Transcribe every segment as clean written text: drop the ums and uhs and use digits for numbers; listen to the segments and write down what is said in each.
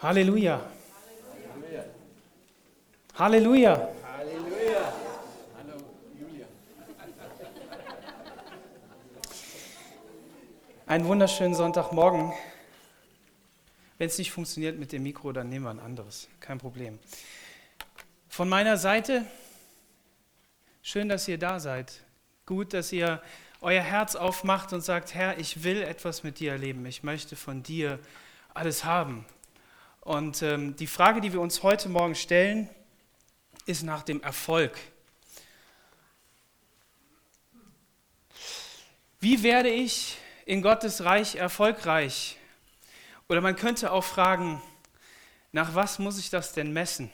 Halleluja. Halleluja. Halleluja. Einen wunderschönen Sonntagmorgen. Wenn es nicht funktioniert mit dem Mikro, dann nehmen wir ein anderes. Kein Problem. Von meiner Seite, schön, dass ihr da seid. Gut, dass ihr euer Herz aufmacht und sagt, Herr, ich will etwas mit dir erleben. Ich möchte von dir alles haben. Und die Frage, die wir uns heute Morgen stellen, ist nach dem Erfolg. Wie werde ich in Gottes Reich erfolgreich? Oder man könnte auch fragen, nach was muss ich das denn messen?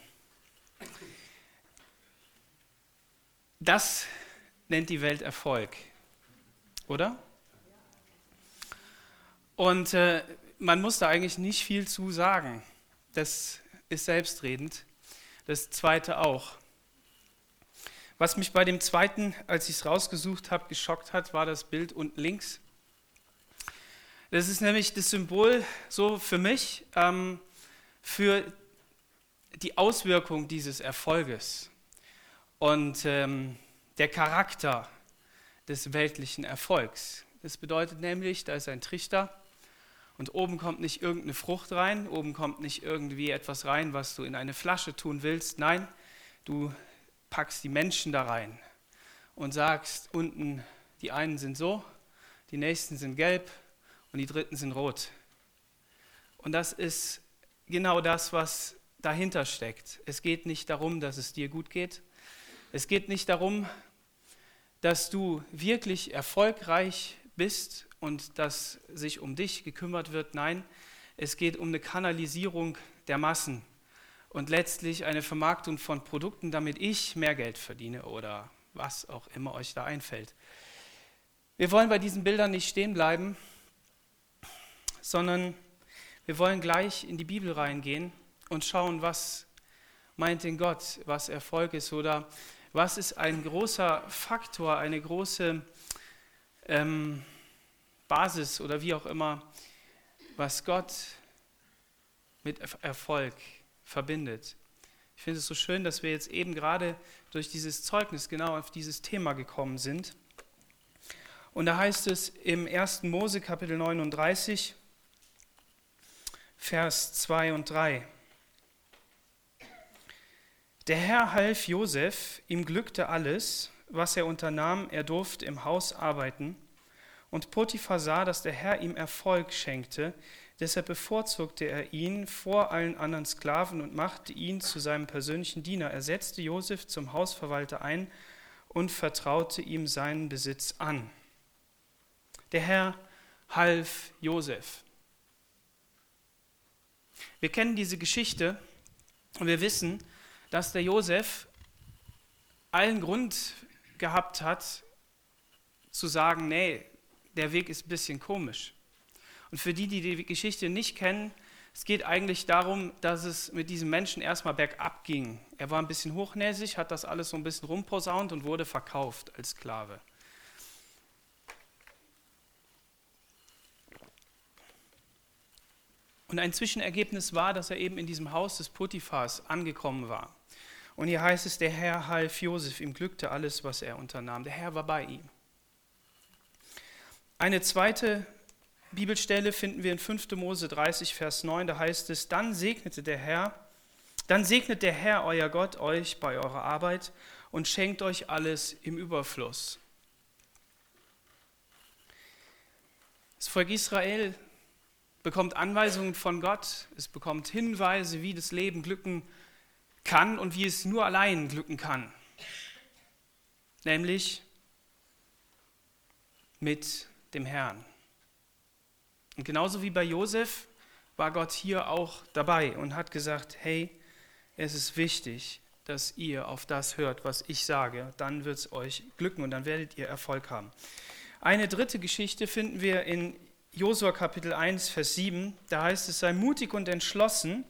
Das nennt die Welt Erfolg, oder? Und man muss da eigentlich nicht viel zu sagen. Das ist selbstredend. Das zweite auch. Was mich bei dem zweiten, als ich es rausgesucht habe, geschockt hat, war das Bild unten links. Das ist nämlich das Symbol so für mich für die Auswirkung dieses Erfolges und der Charakter des weltlichen Erfolgs. Das bedeutet nämlich, da ist ein Trichter. Und oben kommt nicht irgendeine Frucht rein, oben kommt nicht irgendwie etwas rein, was du in eine Flasche tun willst. Nein, du packst die Menschen da rein und sagst unten, die einen sind so, die nächsten sind gelb und die dritten sind rot. Und das ist genau das, was dahinter steckt. Es geht nicht darum, dass es dir gut geht. Es geht nicht darum, dass du wirklich erfolgreich bist und dass sich um dich gekümmert wird. Nein, es geht um eine Kanalisierung der Massen und letztlich eine Vermarktung von Produkten, damit ich mehr Geld verdiene oder was auch immer euch da einfällt. Wir wollen bei diesen Bildern nicht stehen bleiben, sondern wir wollen gleich in die Bibel reingehen und schauen, was meint denn Gott, was Erfolg ist oder was ist ein großer Faktor, eine große Basis oder wie auch immer, was Gott mit Erfolg verbindet. Ich finde es so schön, dass wir jetzt eben gerade durch dieses Zeugnis genau auf dieses Thema gekommen sind. Und da heißt es im 1. Mose, Kapitel 39, Vers 2 und 3. Der Herr half Josef, ihm glückte alles, was er unternahm, er durfte im Haus arbeiten. Und Potiphar sah, dass der Herr ihm Erfolg schenkte, deshalb bevorzugte er ihn vor allen anderen Sklaven und machte ihn zu seinem persönlichen Diener. Er setzte Josef zum Hausverwalter ein und vertraute ihm seinen Besitz an. Der Herr half Josef. Wir kennen diese Geschichte und wir wissen, dass der Josef allen Grund gehabt hat, zu sagen, nee, der Weg ist ein bisschen komisch. Und für die, die die Geschichte nicht kennen, es geht eigentlich darum, dass es mit diesem Menschen erstmal bergab ging. Er war ein bisschen hochnäsig, hat das alles so ein bisschen rumposaunt und wurde verkauft als Sklave. Und ein Zwischenergebnis war, dass er eben in diesem Haus des Potiphars angekommen war. Und hier heißt es, der Herr half Josef, ihm glückte alles, was er unternahm. Der Herr war bei ihm. Eine zweite Bibelstelle finden wir in 5. Mose 30, Vers 9, da heißt es, dann segnet der Herr, euer Gott, euch bei eurer Arbeit und schenkt euch alles im Überfluss. Das Volk Israel bekommt Anweisungen von Gott, es bekommt Hinweise, wie das Leben glücken kann und wie es nur allein glücken kann, nämlich mit dem Herrn. Und genauso wie bei Josef war Gott hier auch dabei und hat gesagt, hey, es ist wichtig, dass ihr auf das hört, was ich sage, dann wird es euch glücken und dann werdet ihr Erfolg haben. Eine dritte Geschichte finden wir in Josua Kapitel 1, Vers 7, da heißt es, sei mutig und entschlossen,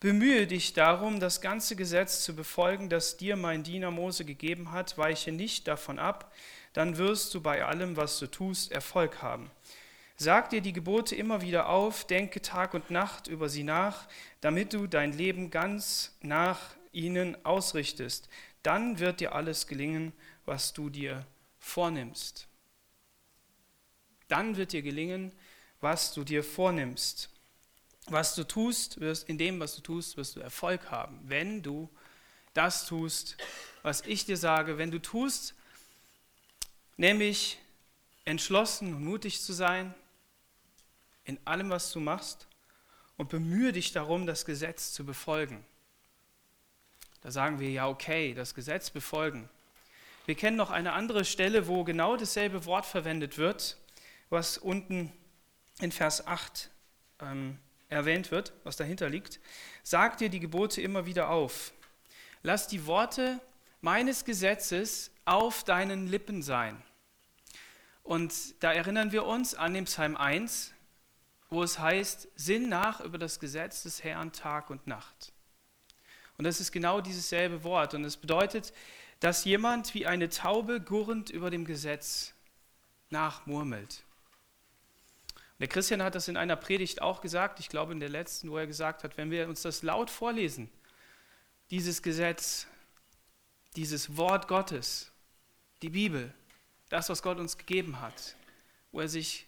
bemühe dich darum, das ganze Gesetz zu befolgen, das dir mein Diener Mose gegeben hat, weiche nicht davon ab, dann wirst du bei allem, was du tust, Erfolg haben. Sag dir die Gebote immer wieder auf, denke Tag und Nacht über sie nach, damit du dein Leben ganz nach ihnen ausrichtest. Dann wird dir alles gelingen, was du dir vornimmst. Dann wird dir gelingen, was du dir vornimmst. Was du tust, wirst du Erfolg haben, wenn du das tust, was ich dir sage. Wenn du tust, nämlich entschlossen und mutig zu sein in allem, was du machst, und bemühe dich darum, das Gesetz zu befolgen. Da sagen wir, ja okay, das Gesetz befolgen. Wir kennen noch eine andere Stelle, wo genau dasselbe Wort verwendet wird, was unten in Vers 8 erwähnt wird, was dahinter liegt. Sag dir die Gebote immer wieder auf. Lass die Worte meines Gesetzes auf deinen Lippen sein. Und da erinnern wir uns an den Psalm 1, wo es heißt, sinn nach über das Gesetz des Herrn Tag und Nacht. Und das ist genau dieses selbe Wort. Und es bedeutet, dass jemand wie eine Taube gurrend über dem Gesetz nachmurmelt. Der Christian hat das in einer Predigt auch gesagt, ich glaube in der letzten, wo er gesagt hat, wenn wir uns das laut vorlesen, dieses Gesetz, dieses Wort Gottes, die Bibel, das, was Gott uns gegeben hat, wo er sich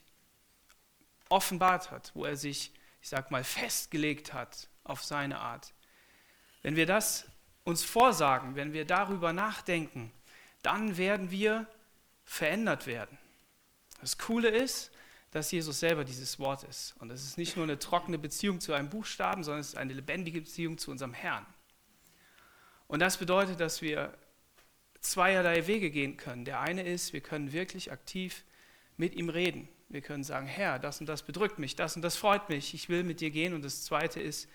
offenbart hat, wo er sich, festgelegt hat auf seine Art. Wenn wir das uns vorsagen, wenn wir darüber nachdenken, dann werden wir verändert werden. Das Coole ist, dass Jesus selber dieses Wort ist. Und es ist nicht nur eine trockene Beziehung zu einem Buchstaben, sondern es ist eine lebendige Beziehung zu unserem Herrn. Und das bedeutet, dass wir zweierlei Wege gehen können. Der eine ist, wir können wirklich aktiv mit ihm reden. Wir können sagen, Herr, das und das bedrückt mich, das und das freut mich, ich will mit dir gehen. Und das zweite ist,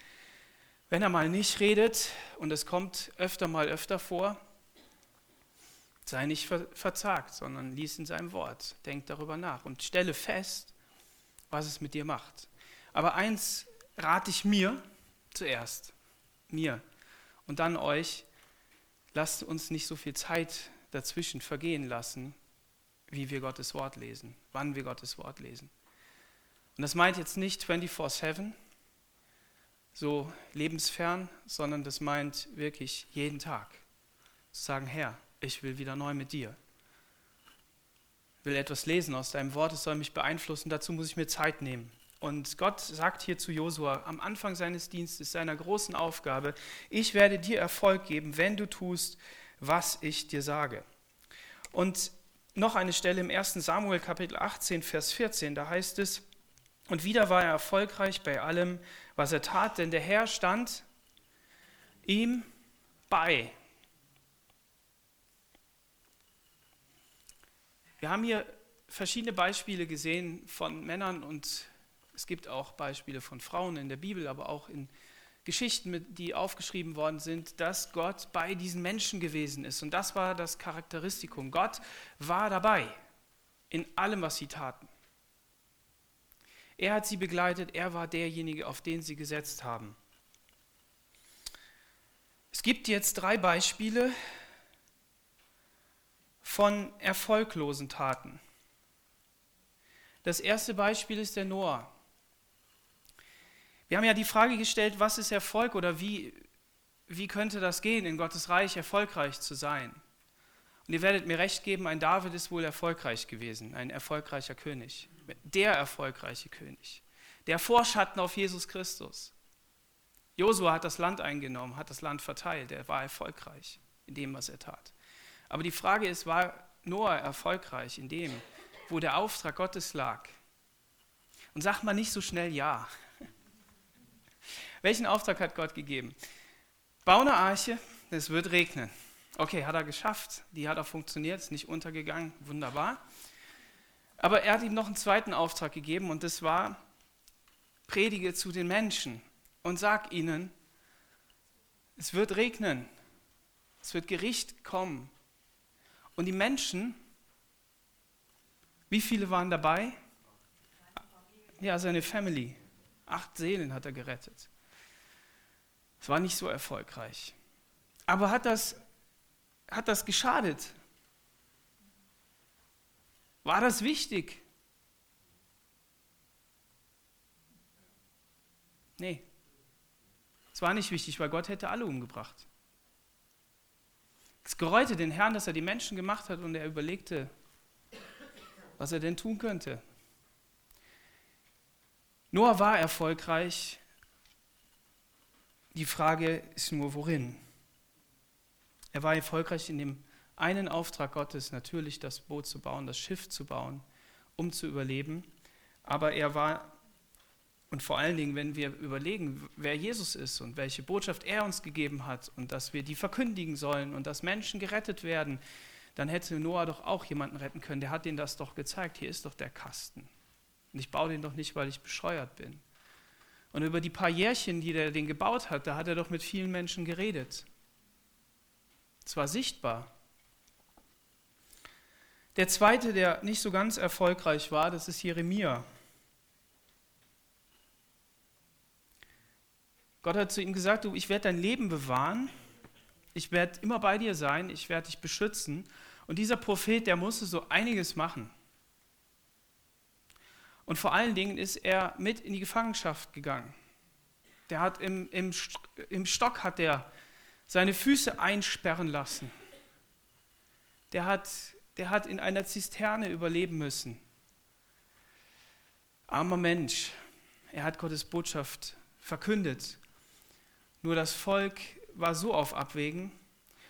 wenn er mal nicht redet, und es kommt öfter vor, sei nicht verzagt, sondern lies in seinem Wort, denk darüber nach und stelle fest, was es mit dir macht. Aber eins rate ich mir zuerst, mir und dann euch, lasst uns nicht so viel Zeit dazwischen vergehen lassen, wie wir Gottes Wort lesen, wann wir Gottes Wort lesen. Und das meint jetzt nicht 24/7, so lebensfern, sondern das meint wirklich jeden Tag, zu sagen, Herr, ich will wieder neu mit dir. Ich will etwas lesen aus deinem Wort, es soll mich beeinflussen, dazu muss ich mir Zeit nehmen. Und Gott sagt hier zu Josua am Anfang seines Dienstes, seiner großen Aufgabe, ich werde dir Erfolg geben, wenn du tust, was ich dir sage. Und noch eine Stelle im 1. Samuel Kapitel 18, Vers 14, da heißt es, und wieder war er erfolgreich bei allem, was er tat, denn der Herr stand ihm bei. Wir haben hier verschiedene Beispiele gesehen von Männern und es gibt auch Beispiele von Frauen in der Bibel, aber auch in Geschichten, die aufgeschrieben worden sind, dass Gott bei diesen Menschen gewesen ist. Und das war das Charakteristikum. Gott war dabei in allem, was sie taten. Er hat sie begleitet, er war derjenige, auf den sie gesetzt haben. Es gibt jetzt 3 Beispiele von erfolglosen Taten. Das erste Beispiel ist der Noah. Wir haben ja die Frage gestellt, was ist Erfolg oder wie könnte das gehen, in Gottes Reich erfolgreich zu sein? Und ihr werdet mir recht geben, ein David ist wohl erfolgreich gewesen, ein erfolgreicher König, der erfolgreiche König, der Vorschatten auf Jesus Christus. Josua hat das Land eingenommen, hat das Land verteilt, er war erfolgreich in dem, was er tat. Aber die Frage ist, war Noah erfolgreich in dem, wo der Auftrag Gottes lag? Und sag mal nicht so schnell ja. Welchen Auftrag hat Gott gegeben? Bau eine Arche, es wird regnen. Okay, hat er geschafft, die hat auch funktioniert, ist nicht untergegangen, wunderbar. Aber er hat ihm noch einen zweiten Auftrag gegeben und das war, predige zu den Menschen und sag ihnen, es wird regnen, es wird Gericht kommen. Und die Menschen, wie viele waren dabei? Ja, seine Family. 8 Seelen hat er gerettet. Es war nicht so erfolgreich. Aber hat das geschadet? War das wichtig? Nee, es war nicht wichtig, weil Gott hätte alle umgebracht. Es gereute den Herrn, dass er die Menschen gemacht hat, und er überlegte, was er denn tun könnte. Noah war erfolgreich. Die Frage ist nur, worin? Er war erfolgreich in dem einen Auftrag Gottes, natürlich das Boot zu bauen, das Schiff zu bauen, um zu überleben. Aber er war, und vor allen Dingen, wenn wir überlegen, wer Jesus ist und welche Botschaft er uns gegeben hat und dass wir die verkündigen sollen und dass Menschen gerettet werden, dann hätte Noah doch auch jemanden retten können. Der hat denen das doch gezeigt. Hier ist doch der Kasten. Und ich baue den doch nicht, weil ich bescheuert bin. Und über die paar Jährchen, die er den gebaut hat, da hat er doch mit vielen Menschen geredet. Es war sichtbar. Der zweite, der nicht so ganz erfolgreich war, das ist Jeremia. Gott hat zu ihm gesagt, du, ich werde dein Leben bewahren, ich werde immer bei dir sein, ich werde dich beschützen. Und dieser Prophet, der musste so einiges machen. Und vor allen Dingen ist er mit in die Gefangenschaft gegangen. Der hat im Stock hat er seine Füße einsperren lassen. Der hat in einer Zisterne überleben müssen. Armer Mensch, er hat Gottes Botschaft verkündet. Nur das Volk war so auf Abwägen.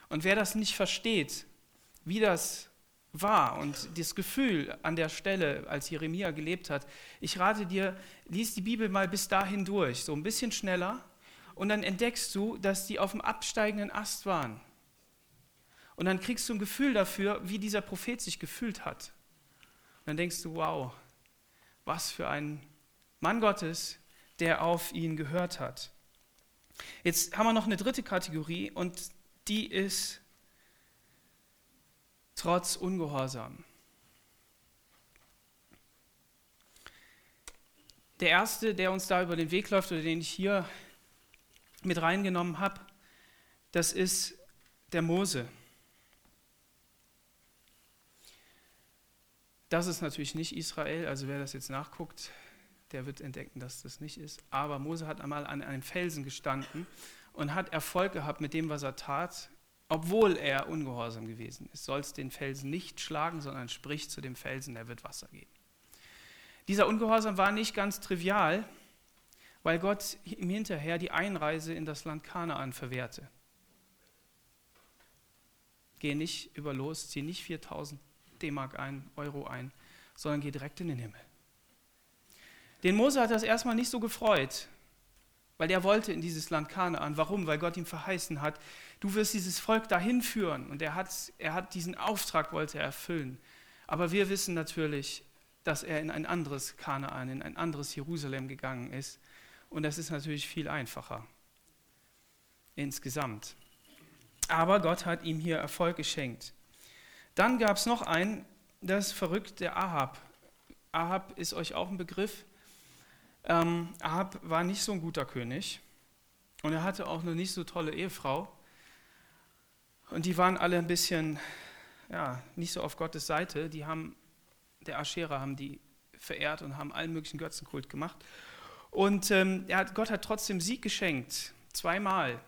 Und wer das nicht versteht, wie das war und das Gefühl an der Stelle, als Jeremia gelebt hat, ich rate dir, lies die Bibel mal bis dahin durch, so ein bisschen schneller, und dann entdeckst du, dass die auf dem absteigenden Ast waren. Und dann kriegst du ein Gefühl dafür, wie dieser Prophet sich gefühlt hat. Und dann denkst du, wow, was für ein Mann Gottes, der auf ihn gehört hat. Jetzt haben wir noch eine dritte Kategorie, und die ist trotz Ungehorsam. Der erste, der uns da über den Weg läuft oder den ich hier mit reingenommen habe, das ist der Mose. Das ist natürlich nicht Israel, also wer das jetzt nachguckt, der wird entdecken, dass das nicht ist. Aber Mose hat einmal an einem Felsen gestanden und hat Erfolg gehabt mit dem, was er tat, obwohl er ungehorsam gewesen ist. Sollst den Felsen nicht schlagen, sondern sprich zu dem Felsen, er wird Wasser geben. Dieser Ungehorsam war nicht ganz trivial, weil Gott ihm hinterher die Einreise in das Land Kanaan verwehrte. Geh nicht über los, zieh nicht 4.000 D-Mark ein, Euro ein, sondern geh direkt in den Himmel. Den Mose hat das erstmal nicht so gefreut, weil er wollte in dieses Land Kanaan. Warum? Weil Gott ihm verheißen hat, du wirst dieses Volk dahin führen. Und er hat diesen Auftrag, wollte er erfüllen. Aber wir wissen natürlich, dass er in ein anderes Kanaan, in ein anderes Jerusalem gegangen ist. Und das ist natürlich viel einfacher insgesamt. Aber Gott hat ihm hier Erfolg geschenkt. Dann gab es noch einen, das verrückte Ahab. Ahab ist euch auch ein Begriff. Ahab war nicht so ein guter König und er hatte auch eine nicht so tolle Ehefrau und die waren alle ein bisschen nicht so auf Gottes Seite, die haben der Aschera haben die verehrt und haben allen möglichen Götzenkult gemacht und Gott hat trotzdem Sieg geschenkt, zweimal,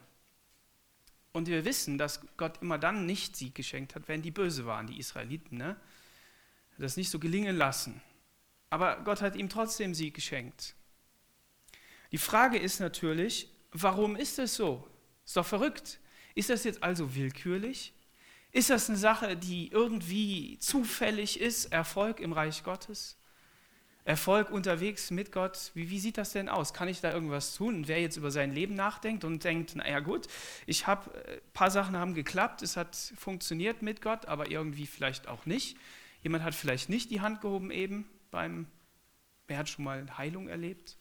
und wir wissen, dass Gott immer dann nicht Sieg geschenkt hat, wenn die böse waren, die Israeliten, ne? Das nicht so gelingen lassen, aber Gott hat ihm trotzdem Sieg geschenkt. Die Frage ist natürlich, warum ist das so? Ist doch verrückt. Ist das jetzt also willkürlich? Ist das eine Sache, die irgendwie zufällig ist? Erfolg im Reich Gottes? Erfolg unterwegs mit Gott? Wie sieht das denn aus? Kann ich da irgendwas tun? Und wer jetzt über sein Leben nachdenkt und denkt, naja gut, ein paar Sachen haben geklappt, es hat funktioniert mit Gott, aber irgendwie vielleicht auch nicht. Jemand hat vielleicht nicht die Hand gehoben eben wer hat schon mal Heilung erlebt?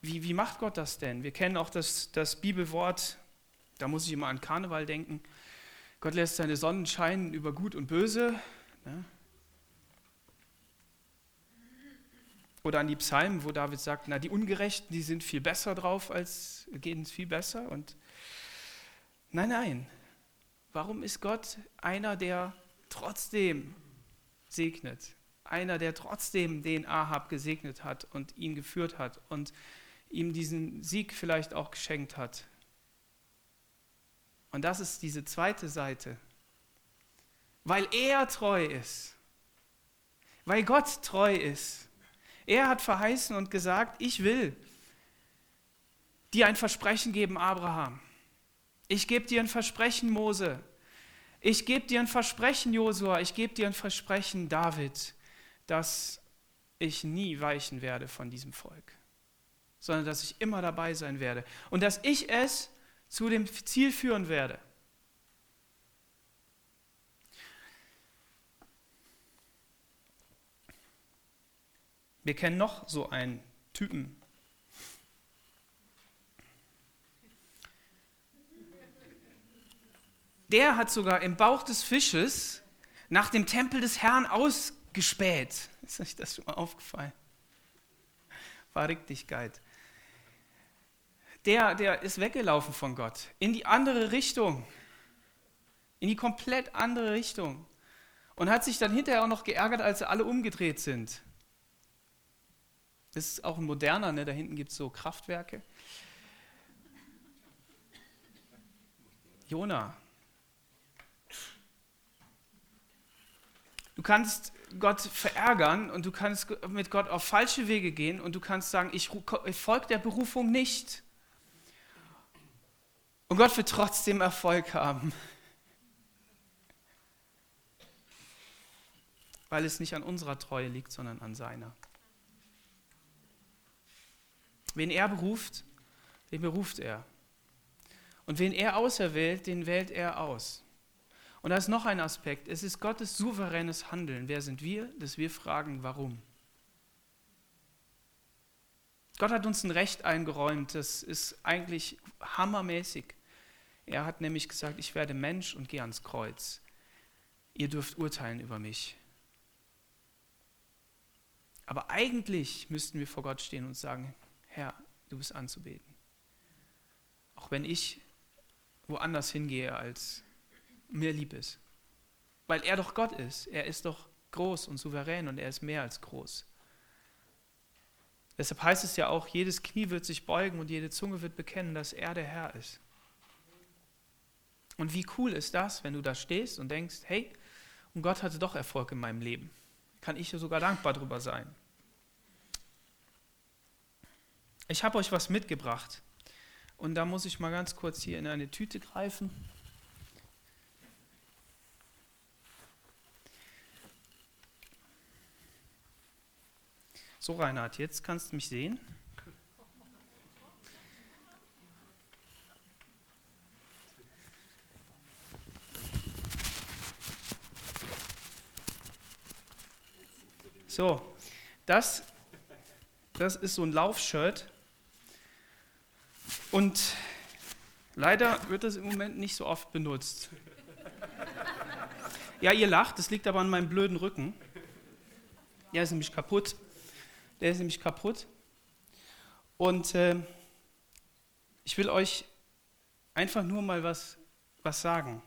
Wie macht Gott das denn? Wir kennen auch das Bibelwort, da muss ich immer an Karneval denken. Gott lässt seine Sonne scheinen über Gut und Böse. Ne? Oder an die Psalmen, wo David sagt, na, die Ungerechten, die sind viel besser drauf, gehen es viel besser. Und nein. Warum ist Gott einer, der trotzdem segnet? einer, der trotzdem den Ahab gesegnet hat und ihn geführt hat und ihm diesen Sieg vielleicht auch geschenkt hat. Und das ist diese zweite Seite. Weil er treu ist, weil Gott treu ist. Er hat verheißen und gesagt, ich will dir ein Versprechen geben, Abraham. Ich gebe dir ein Versprechen, Mose. Ich gebe dir ein Versprechen, Josua. Ich gebe dir ein Versprechen, David, dass ich nie weichen werde von diesem Volk, sondern dass ich immer dabei sein werde und dass ich es zu dem Ziel führen werde. Wir kennen noch so einen Typen. Der hat sogar im Bauch des Fisches nach dem Tempel des Herrn ausgespäht. Ist euch das schon mal aufgefallen? Verrücktigkeit. Der ist weggelaufen von Gott. In die andere Richtung. In die komplett andere Richtung. Und hat sich dann hinterher auch noch geärgert, als alle umgedreht sind. Das ist auch ein moderner, ne? Da hinten gibt es so Kraftwerke. Jona. Du kannst Gott verärgern und du kannst mit Gott auf falsche Wege gehen und du kannst sagen, ich folge der Berufung nicht. Und Gott wird trotzdem Erfolg haben. Weil es nicht an unserer Treue liegt, sondern an seiner. Wen er beruft, den beruft er. Und wen er auserwählt, den wählt er aus. Und da ist noch ein Aspekt. Es ist Gottes souveränes Handeln. Wer sind wir, dass wir fragen, warum? Gott hat uns ein Recht eingeräumt. Das ist eigentlich hammermäßig. Er hat nämlich gesagt, ich werde Mensch und gehe ans Kreuz. Ihr dürft urteilen über mich. Aber eigentlich müssten wir vor Gott stehen und sagen, Herr, du bist anzubeten. Auch wenn ich woanders hingehe, als mir lieb ist. Weil er doch Gott ist. Er ist doch groß und souverän und er ist mehr als groß. Deshalb heißt es ja auch, jedes Knie wird sich beugen und jede Zunge wird bekennen, dass er der Herr ist. Und wie cool ist das, wenn du da stehst und denkst, hey, und Gott hatte doch Erfolg in meinem Leben. Kann ich sogar dankbar drüber sein. Ich habe euch was mitgebracht und da muss ich mal ganz kurz hier in eine Tüte greifen. So, Reinhard, jetzt kannst du mich sehen. So, das ist so ein Laufshirt. Und leider wird das im Moment nicht so oft benutzt. Ja, ihr lacht, das liegt aber an meinem blöden Rücken. Der ist nämlich kaputt. Und ich will euch einfach nur mal was sagen.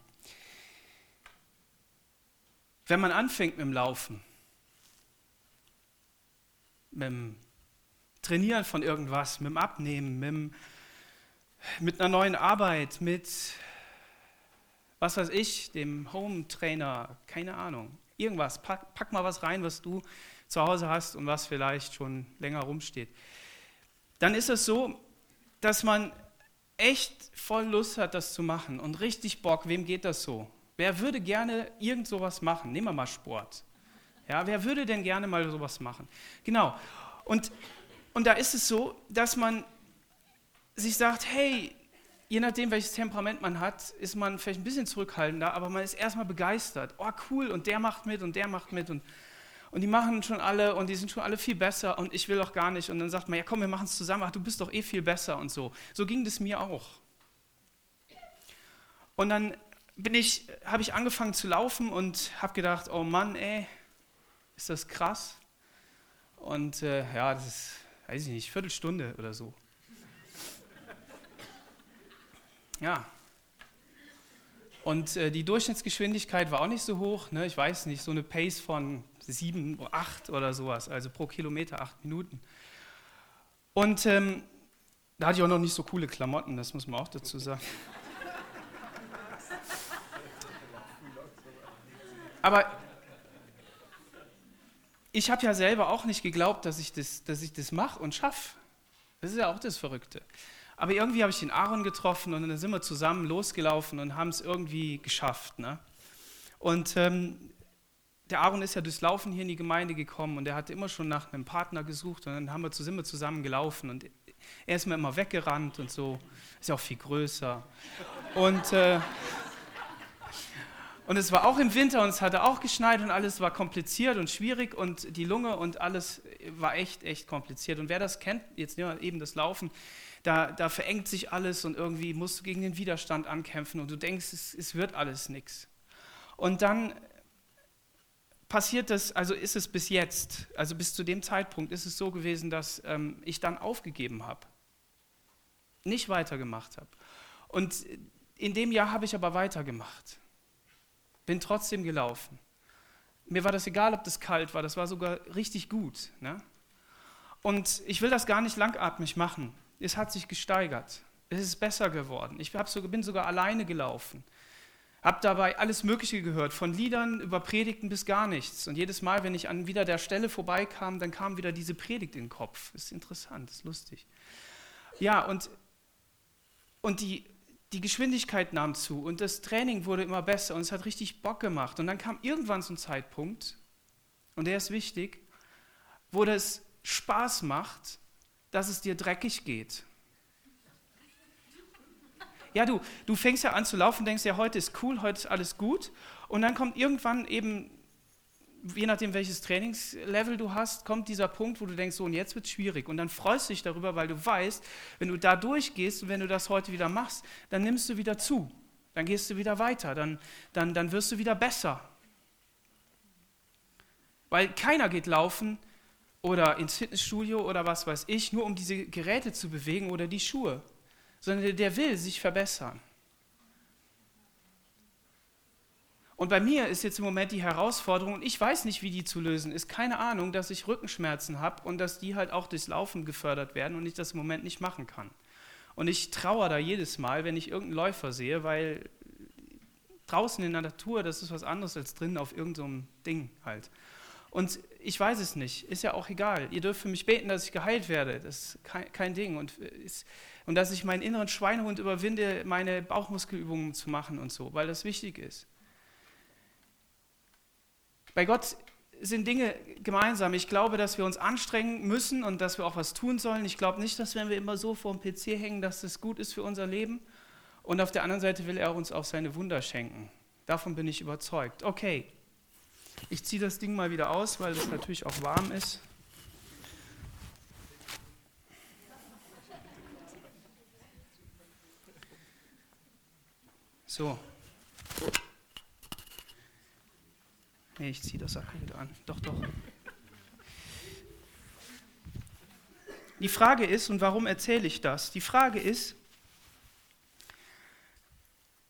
Wenn man anfängt mit dem Laufen, mit dem Trainieren von irgendwas, mit dem Abnehmen, mit einer neuen Arbeit, mit, was weiß ich, dem Home-Trainer, keine Ahnung, irgendwas. Pack mal was rein, was du zu Hause hast und was vielleicht schon länger rumsteht. Dann ist es so, dass man echt voll Lust hat, das zu machen und richtig Bock. Wem geht das so? Wer würde gerne irgend sowas machen? Nehmen wir mal Sport. Ja, wer würde denn gerne mal sowas machen? Genau. Und da ist es so, dass man sich sagt, hey, je nachdem, welches Temperament man hat, ist man vielleicht ein bisschen zurückhaltender, aber man ist erstmal begeistert. Oh, cool, und der macht mit und der macht mit und die machen schon alle und die sind schon alle viel besser und ich will doch gar nicht. Und dann sagt man, ja komm, wir machen es zusammen, ach, du bist doch eh viel besser und so. So ging das mir auch. Und dann habe ich angefangen zu laufen und habe gedacht, oh Mann, ey, ist das krass. Und ja, das ist, weiß ich nicht, Viertelstunde oder so. Ja, und die Durchschnittsgeschwindigkeit war auch nicht so hoch, ne? Ich weiß nicht, so eine Pace von 7, 8 oder sowas, also pro Kilometer 8 Minuten. Und da hatte ich auch noch nicht so coole Klamotten, das muss man auch dazu sagen. Aber ich habe ja selber auch nicht geglaubt, dass ich das mache und schaffe. Das ist ja auch das Verrückte. Aber irgendwie habe ich den Aaron getroffen und dann sind wir zusammen losgelaufen und haben es irgendwie geschafft. Ne? Und der Aaron ist ja durchs Laufen hier in die Gemeinde gekommen und er hatte immer schon nach einem Partner gesucht und dann sind wir zusammen gelaufen und er ist mir immer weggerannt und so. Ist ja auch viel größer. Und es war auch im Winter und es hatte auch geschneit und alles war kompliziert und schwierig und die Lunge und alles war echt kompliziert. Und wer das kennt, jetzt nehmen wir eben das Laufen, da verengt sich alles und irgendwie musst du gegen den Widerstand ankämpfen und du denkst, es wird alles nichts. Und dann passiert das, also ist es bis jetzt, also bis zu dem Zeitpunkt ist es so gewesen, dass ich dann aufgegeben habe, nicht weitergemacht habe. Und in dem Jahr habe ich aber weitergemacht, bin trotzdem gelaufen. Mir war das egal, ob das kalt war, das war sogar richtig gut. Ne? Und ich will das gar nicht langatmig machen. Es hat sich gesteigert, es ist besser geworden. Ich bin sogar alleine gelaufen, habe dabei alles Mögliche gehört, von Liedern über Predigten bis gar nichts. Und jedes Mal, wenn ich an wieder der Stelle vorbeikam, dann kam wieder diese Predigt in den Kopf. Ist interessant, ist lustig. Ja, und die Geschwindigkeit nahm zu und das Training wurde immer besser und es hat richtig Bock gemacht. Und dann kam irgendwann so ein Zeitpunkt, und der ist wichtig, wo das Spaß macht, dass es dir dreckig geht. Ja, du fängst ja an zu laufen, denkst ja, heute ist cool, heute ist alles gut. Und dann kommt irgendwann eben, je nachdem welches Trainingslevel du hast, kommt dieser Punkt, wo du denkst, so und jetzt wird es schwierig. Und dann freust du dich darüber, weil du weißt, wenn du da durchgehst und wenn du das heute wieder machst, dann nimmst du wieder zu. Dann gehst du wieder weiter, dann wirst du wieder besser. Weil keiner geht laufen, oder ins Fitnessstudio oder was weiß ich, nur um diese Geräte zu bewegen oder die Schuhe, sondern der will sich verbessern. Und bei mir ist jetzt im Moment die Herausforderung, und ich weiß nicht, wie die zu lösen ist, keine Ahnung, dass ich Rückenschmerzen habe und dass die halt auch durchs Laufen gefördert werden und ich das im Moment nicht machen kann. Und ich trauere da jedes Mal, wenn ich irgendeinen Läufer sehe, weil draußen in der Natur, das ist was anderes als drinnen auf irgendeinem Ding halt. Und ich weiß es nicht, ist ja auch egal. Ihr dürft für mich beten, dass ich geheilt werde, das ist kein Ding. Und dass ich meinen inneren Schweinehund überwinde, meine Bauchmuskelübungen zu machen und so, weil das wichtig ist. Bei Gott sind Dinge gemeinsam. Ich glaube, dass wir uns anstrengen müssen und dass wir auch was tun sollen. Ich glaube nicht, dass wenn wir immer so vor dem PC hängen, dass das gut ist für unser Leben. Und auf der anderen Seite will er uns auch seine Wunder schenken. Davon bin ich überzeugt. Okay. Ich ziehe das Ding mal wieder aus, weil es natürlich auch warm ist. So. Nee, ich ziehe das Sachen wieder an. Doch. Die Frage ist, und warum erzähle ich das? Die Frage ist,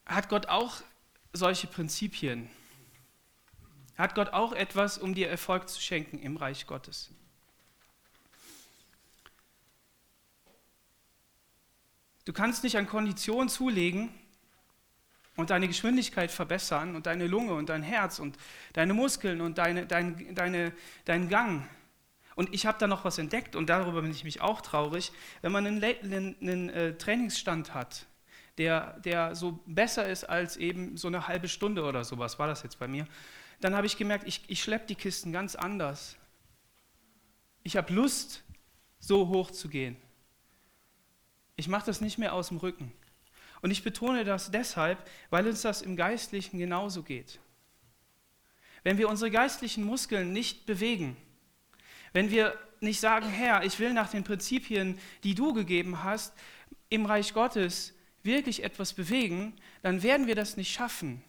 hat Gott auch solche Prinzipien? Hat Gott auch etwas, um dir Erfolg zu schenken im Reich Gottes? Du kannst nicht an Konditionen zulegen und deine Geschwindigkeit verbessern und deine Lunge und dein Herz und deine Muskeln und deinen Gang. Und ich habe da noch was entdeckt und darüber bin ich mich auch traurig. Wenn man einen Trainingsstand hat, der so besser ist als eben so eine halbe Stunde oder sowas, war das jetzt bei mir, dann habe ich gemerkt, ich schleppe die Kisten ganz anders. Ich habe Lust, so hoch zu gehen. Ich mache das nicht mehr aus dem Rücken. Und ich betone das deshalb, weil uns das im Geistlichen genauso geht. Wenn wir unsere geistlichen Muskeln nicht bewegen, wenn wir nicht sagen, Herr, ich will nach den Prinzipien, die du gegeben hast, im Reich Gottes wirklich etwas bewegen, dann werden wir das nicht schaffen.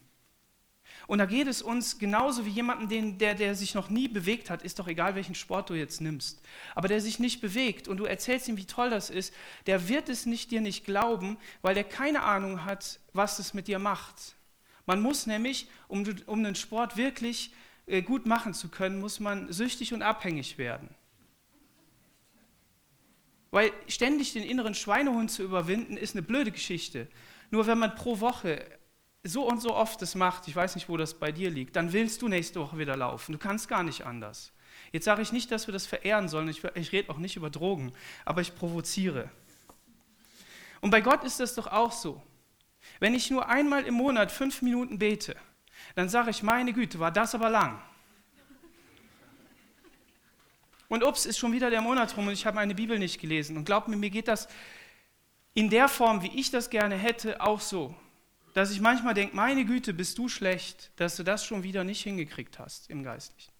Und da geht es uns genauso wie jemandem, der sich noch nie bewegt hat, ist doch egal, welchen Sport du jetzt nimmst, aber der sich nicht bewegt und du erzählst ihm, wie toll das ist, der wird es dir nicht glauben, weil der keine Ahnung hat, was es mit dir macht. Man muss nämlich, um einen Sport wirklich gut machen zu können, muss man süchtig und abhängig werden. Weil ständig den inneren Schweinehund zu überwinden, ist eine blöde Geschichte. Nur wenn man pro Woche so und so oft das macht, ich weiß nicht, wo das bei dir liegt, dann willst du nächste Woche wieder laufen. Du kannst gar nicht anders. Jetzt sage ich nicht, dass wir das verehren sollen, ich rede auch nicht über Drogen, aber ich provoziere. Und bei Gott ist das doch auch so. Wenn ich nur einmal im Monat 5 Minuten bete, dann sage ich, meine Güte, war das aber lang. Und ups, ist schon wieder der Monat rum und ich habe meine Bibel nicht gelesen. Und glaubt mir geht das in der Form, wie ich das gerne hätte, auch so. Dass ich manchmal denke, meine Güte, bist du schlecht, dass du das schon wieder nicht hingekriegt hast im Geistlichen.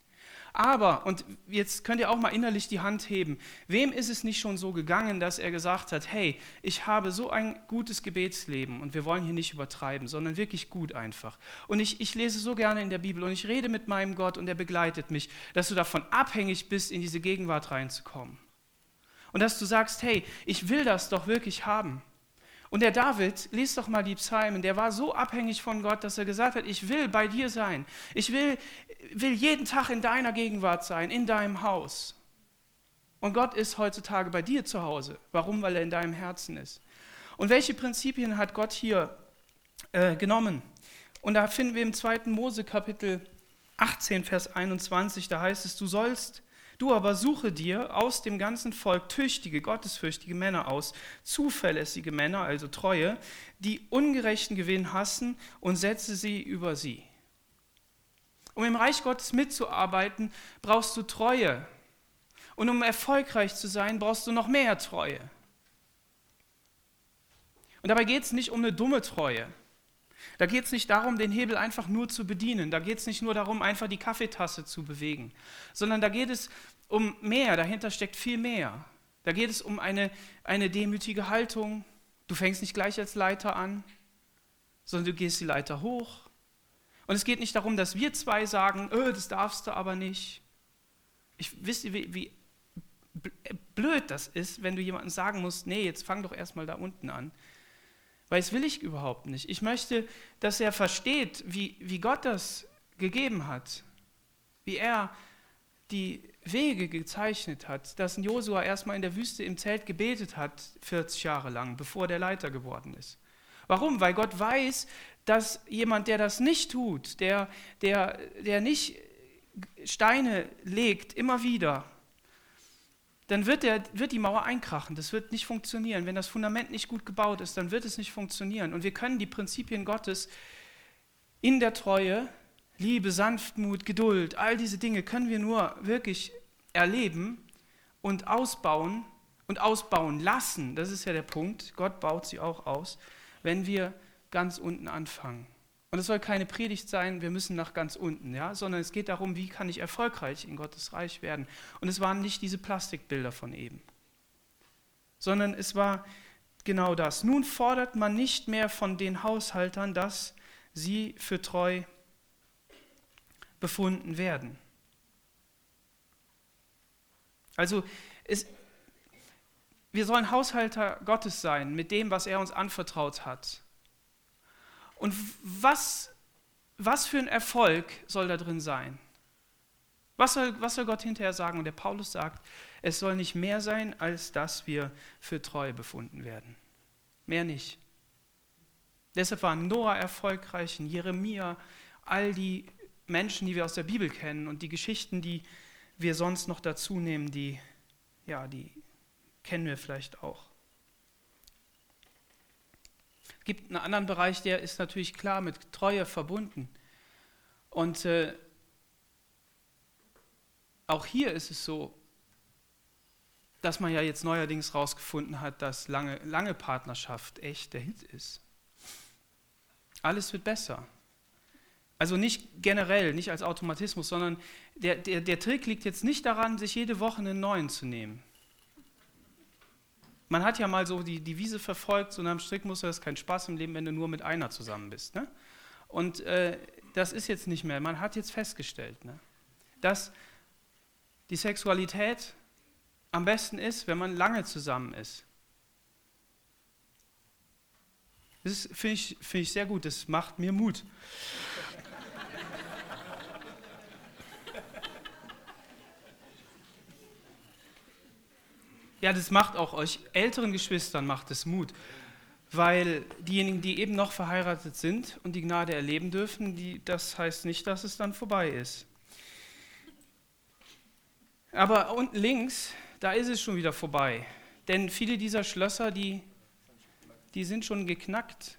Aber, und jetzt könnt ihr auch mal innerlich die Hand heben, wem ist es nicht schon so gegangen, dass er gesagt hat, hey, ich habe so ein gutes Gebetsleben und wir wollen hier nicht übertreiben, sondern wirklich gut einfach. Und ich lese so gerne in der Bibel und ich rede mit meinem Gott und er begleitet mich, dass du davon abhängig bist, in diese Gegenwart reinzukommen. Und dass du sagst, hey, ich will das doch wirklich haben. Und der David, liest doch mal die Psalmen, der war so abhängig von Gott, dass er gesagt hat, ich will bei dir sein. Ich will jeden Tag in deiner Gegenwart sein, in deinem Haus. Und Gott ist heutzutage bei dir zu Hause. Warum? Weil er in deinem Herzen ist. Und welche Prinzipien hat Gott hier genommen? Und da finden wir im 2. Mose Kapitel 18, Vers 21, da heißt es, Du aber suche dir aus dem ganzen Volk tüchtige, gottesfürchtige Männer aus, zuverlässige Männer, also Treue, die ungerechten Gewinn hassen und setze sie über sie. Um im Reich Gottes mitzuarbeiten, brauchst du Treue. Und um erfolgreich zu sein, brauchst du noch mehr Treue. Und dabei geht es nicht um eine dumme Treue. Da geht es nicht darum, den Hebel einfach nur zu bedienen. Da geht es nicht nur darum, einfach die Kaffeetasse zu bewegen. Sondern da geht es um mehr, dahinter steckt viel mehr. Da geht es um eine demütige Haltung. Du fängst nicht gleich als Leiter an, sondern du gehst die Leiter hoch. Und es geht nicht darum, dass wir zwei sagen, das darfst du aber nicht. Wisst ihr, wie blöd das ist, wenn du jemandem sagen musst, nee, jetzt fang doch erstmal da unten an. Weil das will ich überhaupt nicht. Ich möchte, dass er versteht, wie Gott das gegeben hat, wie er die Wege gezeichnet hat, dass Josua erstmal in der Wüste im Zelt gebetet hat, 40 Jahre lang, bevor der Leiter geworden ist. Warum? Weil Gott weiß, dass jemand, der das nicht tut, der nicht Steine legt, immer wieder, dann wird die Mauer einkrachen, das wird nicht funktionieren. Wenn das Fundament nicht gut gebaut ist, dann wird es nicht funktionieren. Und wir können die Prinzipien Gottes in der Treue, Liebe, Sanftmut, Geduld, all diese Dinge können wir nur wirklich erleben und ausbauen lassen. Das ist ja der Punkt, Gott baut sie auch aus, wenn wir ganz unten anfangen. Und es soll keine Predigt sein, wir müssen nach ganz unten, ja? Sondern es geht darum, wie kann ich erfolgreich in Gottes Reich werden. Und es waren nicht diese Plastikbilder von eben, sondern es war genau das. Nun fordert man nicht mehr von den Haushaltern, dass sie für treu befunden werden. Also wir sollen Haushalter Gottes sein mit dem, was er uns anvertraut hat. Und was für ein Erfolg soll da drin sein? Was soll Gott hinterher sagen? Und der Paulus sagt, es soll nicht mehr sein, als dass wir für treu befunden werden. Mehr nicht. Deshalb waren Noah erfolgreich, Jeremia, all die Menschen, die wir aus der Bibel kennen und die Geschichten, die wir sonst noch dazu nehmen, die kennen wir vielleicht auch. Es gibt einen anderen Bereich, der ist natürlich klar mit Treue verbunden. Und auch hier ist es so, dass man ja jetzt neuerdings rausgefunden hat, dass lange Partnerschaft echt der Hit ist. Alles wird besser. Also nicht generell, nicht als Automatismus, sondern der Trick liegt jetzt nicht daran, sich jede Woche einen neuen zu nehmen. Man hat ja mal so die Wiese verfolgt, so nach dem Strickmuster, das ist kein Spaß im Leben, wenn du nur mit einer zusammen bist. Ne? Und das ist jetzt nicht mehr. Man hat jetzt festgestellt, dass die Sexualität am besten ist, wenn man lange zusammen ist. Das finde ich sehr gut, das macht mir Mut. Ja, das macht auch euch älteren Geschwistern macht es Mut, weil diejenigen, die eben noch verheiratet sind und die Gnade erleben dürfen, das heißt nicht, dass es dann vorbei ist. Aber unten links, da ist es schon wieder vorbei, denn viele dieser Schlösser, die sind schon geknackt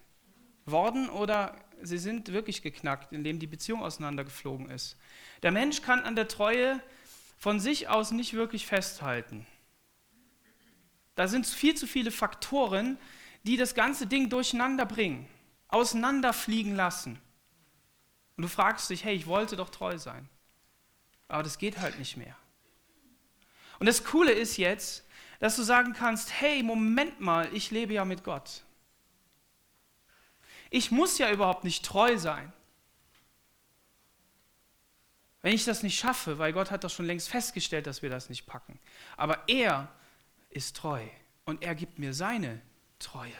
worden oder sie sind wirklich geknackt, indem die Beziehung auseinandergeflogen ist. Der Mensch kann an der Treue von sich aus nicht wirklich festhalten. Da sind viel zu viele Faktoren, die das ganze Ding durcheinander bringen, auseinanderfliegen lassen. Und du fragst dich, hey, ich wollte doch treu sein. Aber das geht halt nicht mehr. Und das Coole ist jetzt, dass du sagen kannst, hey, Moment mal, ich lebe ja mit Gott. Ich muss ja überhaupt nicht treu sein. Wenn ich das nicht schaffe, weil Gott hat doch schon längst festgestellt, dass wir das nicht packen. Aber er ist treu und er gibt mir seine Treue.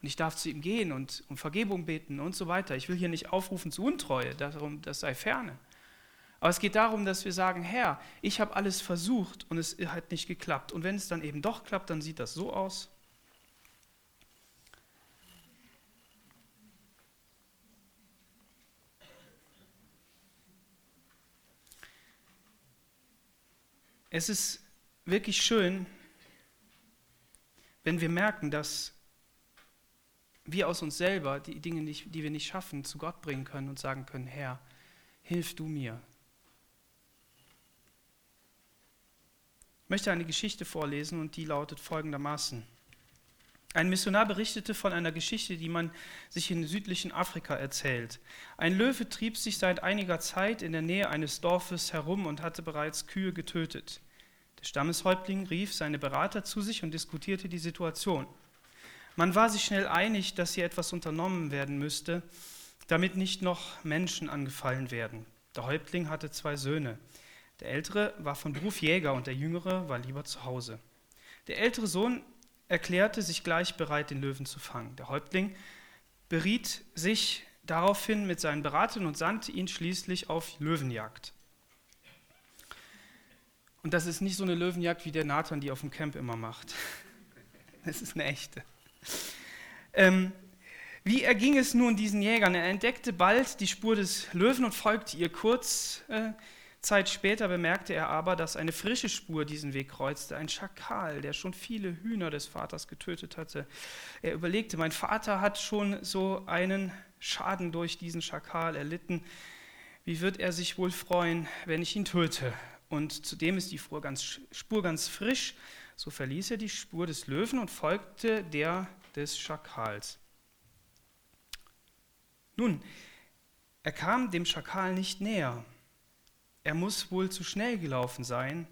Und ich darf zu ihm gehen und um Vergebung beten und so weiter. Ich will hier nicht aufrufen zu Untreue, darum, das sei ferne. Aber es geht darum, dass wir sagen, Herr, ich habe alles versucht und es hat nicht geklappt. Und wenn es dann eben doch klappt, dann sieht das so aus. Es ist wirklich schön, wenn wir merken, dass wir aus uns selber die Dinge, die wir nicht schaffen, zu Gott bringen können und sagen können, Herr, hilf du mir. Ich möchte eine Geschichte vorlesen und die lautet folgendermaßen. Ein Missionar berichtete von einer Geschichte, die man sich in südlichen Afrika erzählt. Ein Löwe trieb sich seit einiger Zeit in der Nähe eines Dorfes herum und hatte bereits Kühe getötet. Der Stammeshäuptling rief seine Berater zu sich und diskutierte die Situation. Man war sich schnell einig, dass hier etwas unternommen werden müsste, damit nicht noch Menschen angefallen werden. Der Häuptling hatte 2 Söhne. Der ältere war von Beruf Jäger und der jüngere war lieber zu Hause. Der ältere Sohn erklärte sich gleich bereit, den Löwen zu fangen. Der Häuptling beriet sich daraufhin mit seinen Beratern und sandte ihn schließlich auf Löwenjagd. Und das ist nicht so eine Löwenjagd, wie der Nathan die auf dem Camp immer macht. Das ist eine echte. Wie erging es nun diesen Jägern? Er entdeckte bald die Spur des Löwen und folgte ihr kurz. Zeit später bemerkte er aber, dass eine frische Spur diesen Weg kreuzte, ein Schakal, der schon viele Hühner des Vaters getötet hatte. Er überlegte, mein Vater hat schon so einen Schaden durch diesen Schakal erlitten. Wie wird er sich wohl freuen, wenn ich ihn töte? Und zudem ist die Spur ganz frisch. So verließ er die Spur des Löwen und folgte der des Schakals. Nun, er kam dem Schakal nicht näher. Er muss wohl zu schnell gelaufen sein,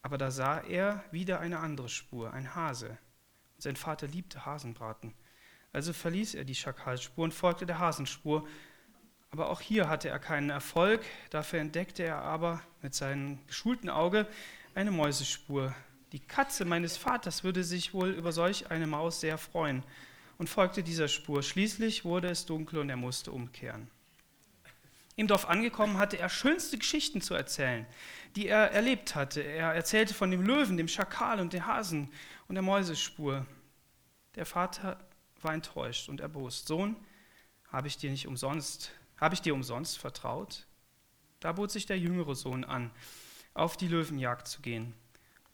aber da sah er wieder eine andere Spur, ein Hase. Und sein Vater liebte Hasenbraten. Also verließ er die Schakalspur und folgte der Hasenspur. Aber auch hier hatte er keinen Erfolg, dafür entdeckte er aber mit seinem geschulten Auge eine Mäusespur. Die Katze meines Vaters würde sich wohl über solch eine Maus sehr freuen und folgte dieser Spur. Schließlich wurde es dunkel und er musste umkehren. Im Dorf angekommen, hatte er schönste Geschichten zu erzählen, die er erlebt hatte. Er erzählte von dem Löwen, dem Schakal und den Hasen und der Mäusespur. Der Vater war enttäuscht und erbost. Sohn, habe ich dir umsonst vertraut? Da bot sich der jüngere Sohn an, auf die Löwenjagd zu gehen.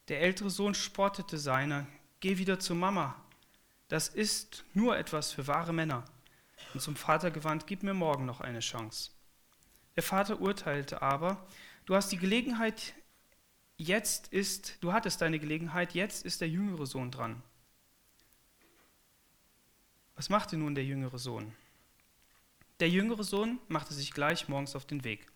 Der ältere Sohn spottete seiner: Geh wieder zu Mama. Das ist nur etwas für wahre Männer. Und zum Vater gewandt: Gib mir morgen noch eine Chance. Der Vater urteilte aber, du hattest deine Gelegenheit, jetzt ist der jüngere Sohn dran. Was machte nun der jüngere Sohn? Der jüngere Sohn machte sich gleich morgens auf den Weg.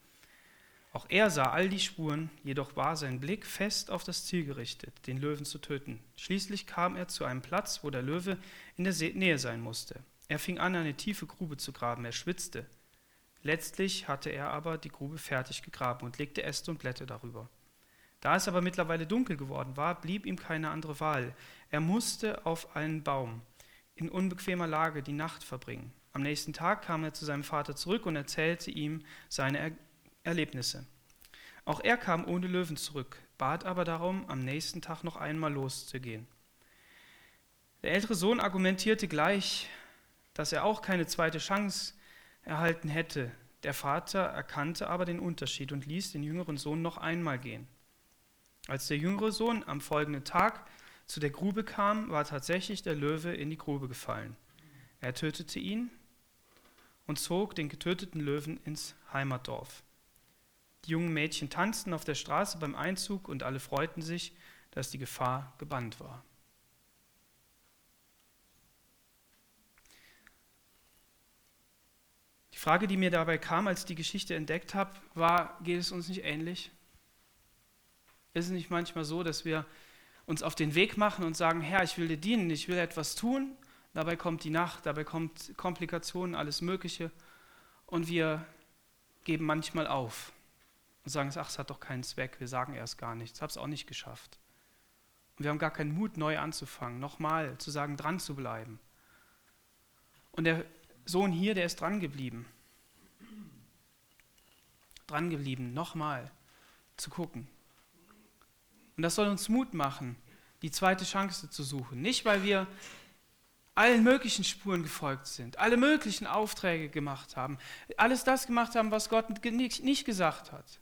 Auch er sah all die Spuren, jedoch war sein Blick fest auf das Ziel gerichtet, den Löwen zu töten. Schließlich kam er zu einem Platz, wo der Löwe in der Nähe sein musste. Er fing an, eine tiefe Grube zu graben, er schwitzte. Letztlich hatte er aber die Grube fertig gegraben und legte Äste und Blätter darüber. Da es aber mittlerweile dunkel geworden war, blieb ihm keine andere Wahl. Er musste auf einen Baum in unbequemer Lage die Nacht verbringen. Am nächsten Tag kam er zu seinem Vater zurück und erzählte ihm seine Erlebnisse. Auch er kam ohne Löwen zurück. bat aber darum, am nächsten Tag noch einmal loszugehen. Der ältere Sohn argumentierte gleich, dass er auch keine zweite Chance erhalten hätte. Der Vater erkannte aber den Unterschied und ließ den jüngeren Sohn noch einmal gehen. Als der jüngere Sohn am folgenden Tag zu der Grube kam, war tatsächlich der Löwe in die Grube gefallen. Er tötete ihn und zog den getöteten Löwen ins Heimatdorf. Die jungen Mädchen tanzten auf der Straße beim Einzug und alle freuten sich, dass die Gefahr gebannt war. Die Frage, die mir dabei kam, als ich die Geschichte entdeckt habe, war: Geht es uns nicht ähnlich? Ist es nicht manchmal so, dass wir uns auf den Weg machen und sagen: Herr, ich will dir dienen, ich will etwas tun. Dabei kommt die Nacht, dabei kommt Komplikationen, alles Mögliche. Und wir geben manchmal auf und sagen: Ach, es hat doch keinen Zweck, wir sagen erst gar nichts, ich habe es auch nicht geschafft. Und wir haben gar keinen Mut, neu anzufangen, nochmal zu sagen, dran zu bleiben. Und der Sohn hier, der ist dran geblieben. Dran geblieben, nochmal zu gucken. Und das soll uns Mut machen, die zweite Chance zu suchen. Nicht, weil wir allen möglichen Spuren gefolgt sind, alle möglichen Aufträge gemacht haben, alles das gemacht haben, was Gott nicht gesagt hat,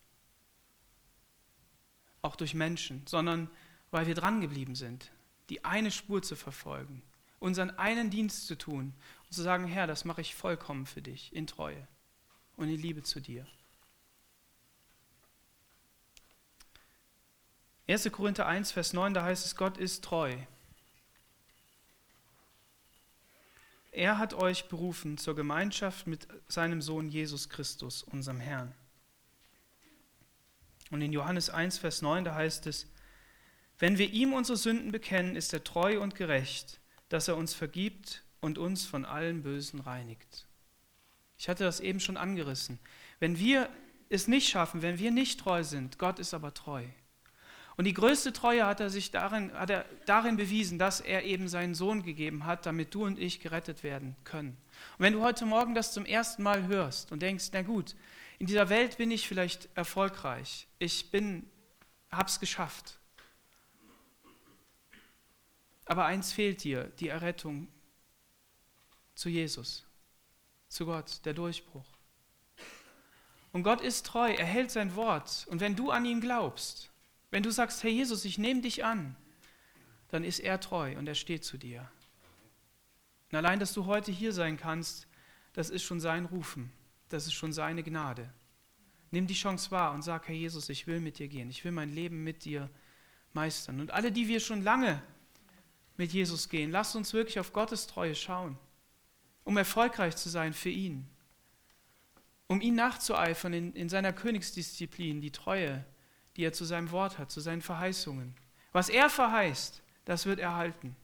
auch durch Menschen, sondern weil wir dran geblieben sind, die eine Spur zu verfolgen, unseren einen Dienst zu tun und zu sagen: Herr, das mache ich vollkommen für dich, in Treue und in Liebe zu dir. 1. Korinther 1, Vers 9, da heißt es: Gott ist treu. Er hat euch berufen zur Gemeinschaft mit seinem Sohn Jesus Christus, unserem Herrn. Und in Johannes 1, Vers 9, da heißt es: Wenn wir ihm unsere Sünden bekennen, ist er treu und gerecht, dass er uns vergibt und uns von allem Bösen reinigt. Ich hatte das eben schon angerissen. Wenn wir es nicht schaffen, wenn wir nicht treu sind, Gott ist aber treu. Und die größte Treue hat er darin bewiesen, dass er eben seinen Sohn gegeben hat, damit du und ich gerettet werden können. Und wenn du heute Morgen das zum ersten Mal hörst und denkst: Na gut, in dieser Welt bin ich vielleicht erfolgreich, hab's geschafft. Aber eins fehlt dir, die Errettung zu Jesus, zu Gott, der Durchbruch. Und Gott ist treu, er hält sein Wort. Und wenn du an ihn glaubst, wenn du sagst: Herr Jesus, ich nehme dich an, dann ist er treu und er steht zu dir. Und allein, dass du heute hier sein kannst, das ist schon sein Rufen, das ist schon seine Gnade. Nimm die Chance wahr und sag: Herr Jesus, ich will mit dir gehen, ich will mein Leben mit dir meistern. Und alle, die wir schon lange mit Jesus gehen, lasst uns wirklich auf Gottes Treue schauen, um erfolgreich zu sein für ihn, um ihn nachzueifern in seiner Königsdisziplin, die Treue, die er zu seinem Wort hat, zu seinen Verheißungen. Was er verheißt, das wird er halten.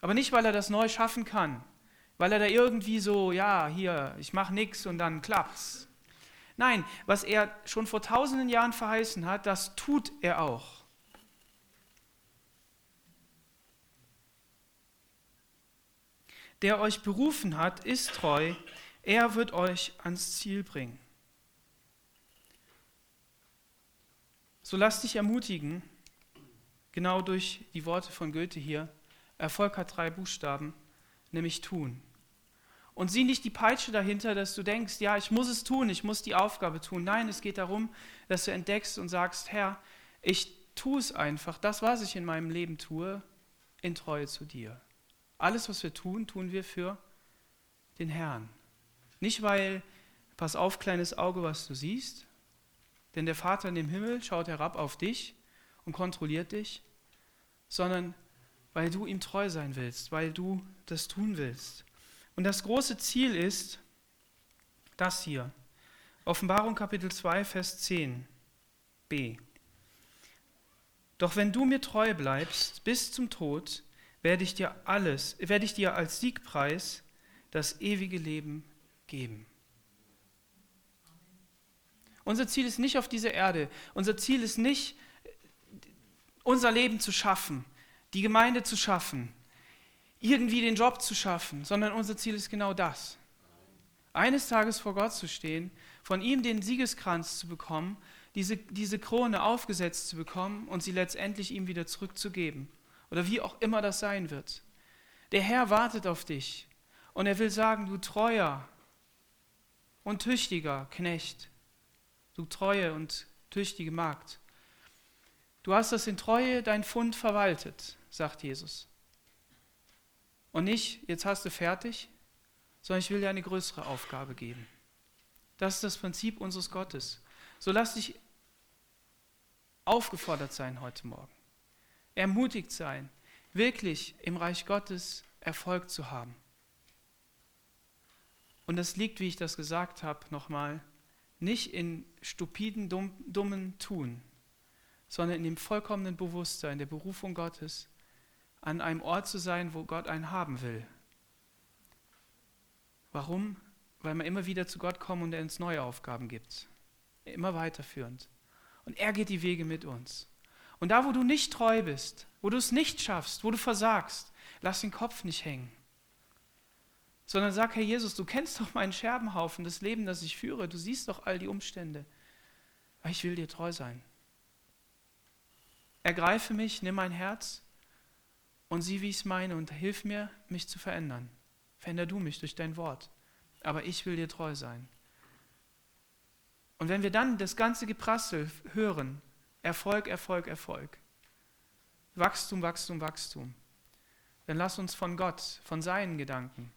Aber nicht, weil er das neu schaffen kann, weil er da irgendwie so, ich mache nichts und dann klappt's. Nein, was er schon vor tausenden Jahren verheißen hat, das tut er auch. Der euch berufen hat, ist treu, er wird euch ans Ziel bringen. So lass dich ermutigen, genau durch die Worte von Goethe hier: Erfolg hat 3 Buchstaben, nämlich tun. Und sieh nicht die Peitsche dahinter, dass du denkst: Ich muss es tun, ich muss die Aufgabe tun. Nein, es geht darum, dass du entdeckst und sagst: Herr, ich tue es einfach, das, was ich in meinem Leben tue, in Treue zu dir. Alles, was wir tun, tun wir für den Herrn. Nicht weil, pass auf, kleines Auge, was du siehst, denn der Vater in dem Himmel schaut herab auf dich und kontrolliert dich, sondern weil du ihm treu sein willst, weil du das tun willst. Und das große Ziel ist das hier. Offenbarung Kapitel 2, Vers 10b. Doch wenn du mir treu bleibst bis zum Tod, werde ich dir als Siegpreis das ewige Leben geben. Unser Ziel ist nicht auf dieser Erde. Unser Ziel ist nicht, unser Leben zu schaffen, die Gemeinde zu schaffen, irgendwie den Job zu schaffen, sondern unser Ziel ist genau das. Eines Tages vor Gott zu stehen, von ihm den Siegeskranz zu bekommen, diese Krone aufgesetzt zu bekommen und sie letztendlich ihm wieder zurückzugeben. Oder wie auch immer das sein wird. Der Herr wartet auf dich und er will sagen, du treuer und tüchtiger Knecht, du treue und tüchtige Magd. Du hast das in Treue, dein Pfund verwaltet, sagt Jesus. Und nicht, jetzt hast du fertig, sondern ich will dir eine größere Aufgabe geben. Das ist das Prinzip unseres Gottes. So lass dich aufgefordert sein heute Morgen, ermutigt sein, wirklich im Reich Gottes Erfolg zu haben. Und das liegt, wie ich das gesagt habe, nochmal, nicht in stupiden, dummen Tun, sondern in dem vollkommenen Bewusstsein der Berufung Gottes, an einem Ort zu sein, wo Gott einen haben will. Warum? Weil wir immer wieder zu Gott kommen und er uns neue Aufgaben gibt. Immer weiterführend. Und er geht die Wege mit uns. Und da, wo du nicht treu bist, wo du es nicht schaffst, wo du versagst, lass den Kopf nicht hängen. Sondern sag, Herr Jesus, du kennst doch meinen Scherbenhaufen, das Leben, das ich führe. Du siehst doch all die Umstände. Aber ich will dir treu sein. Ergreife mich, nimm mein Herz und sieh, wie ich es meine und hilf mir, mich zu verändern. Veränder du mich durch dein Wort. Aber ich will dir treu sein. Und wenn wir dann das ganze Geprassel hören, Erfolg, Erfolg, Erfolg, Wachstum, Wachstum, Wachstum, dann lass uns von Gott, von seinen Gedanken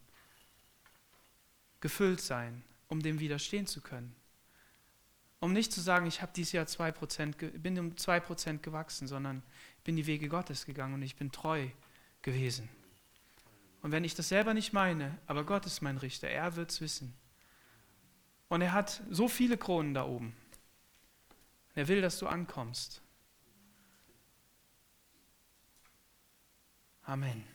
gefüllt sein, um dem widerstehen zu können. Um nicht zu sagen, ich habe dieses Jahr 2%, bin um 2% gewachsen, sondern ich bin die Wege Gottes gegangen und ich bin treu gewesen. Und wenn ich das selber nicht meine, aber Gott ist mein Richter, er wird es wissen. Und er hat so viele Kronen da oben. Er will, dass du ankommst. Amen.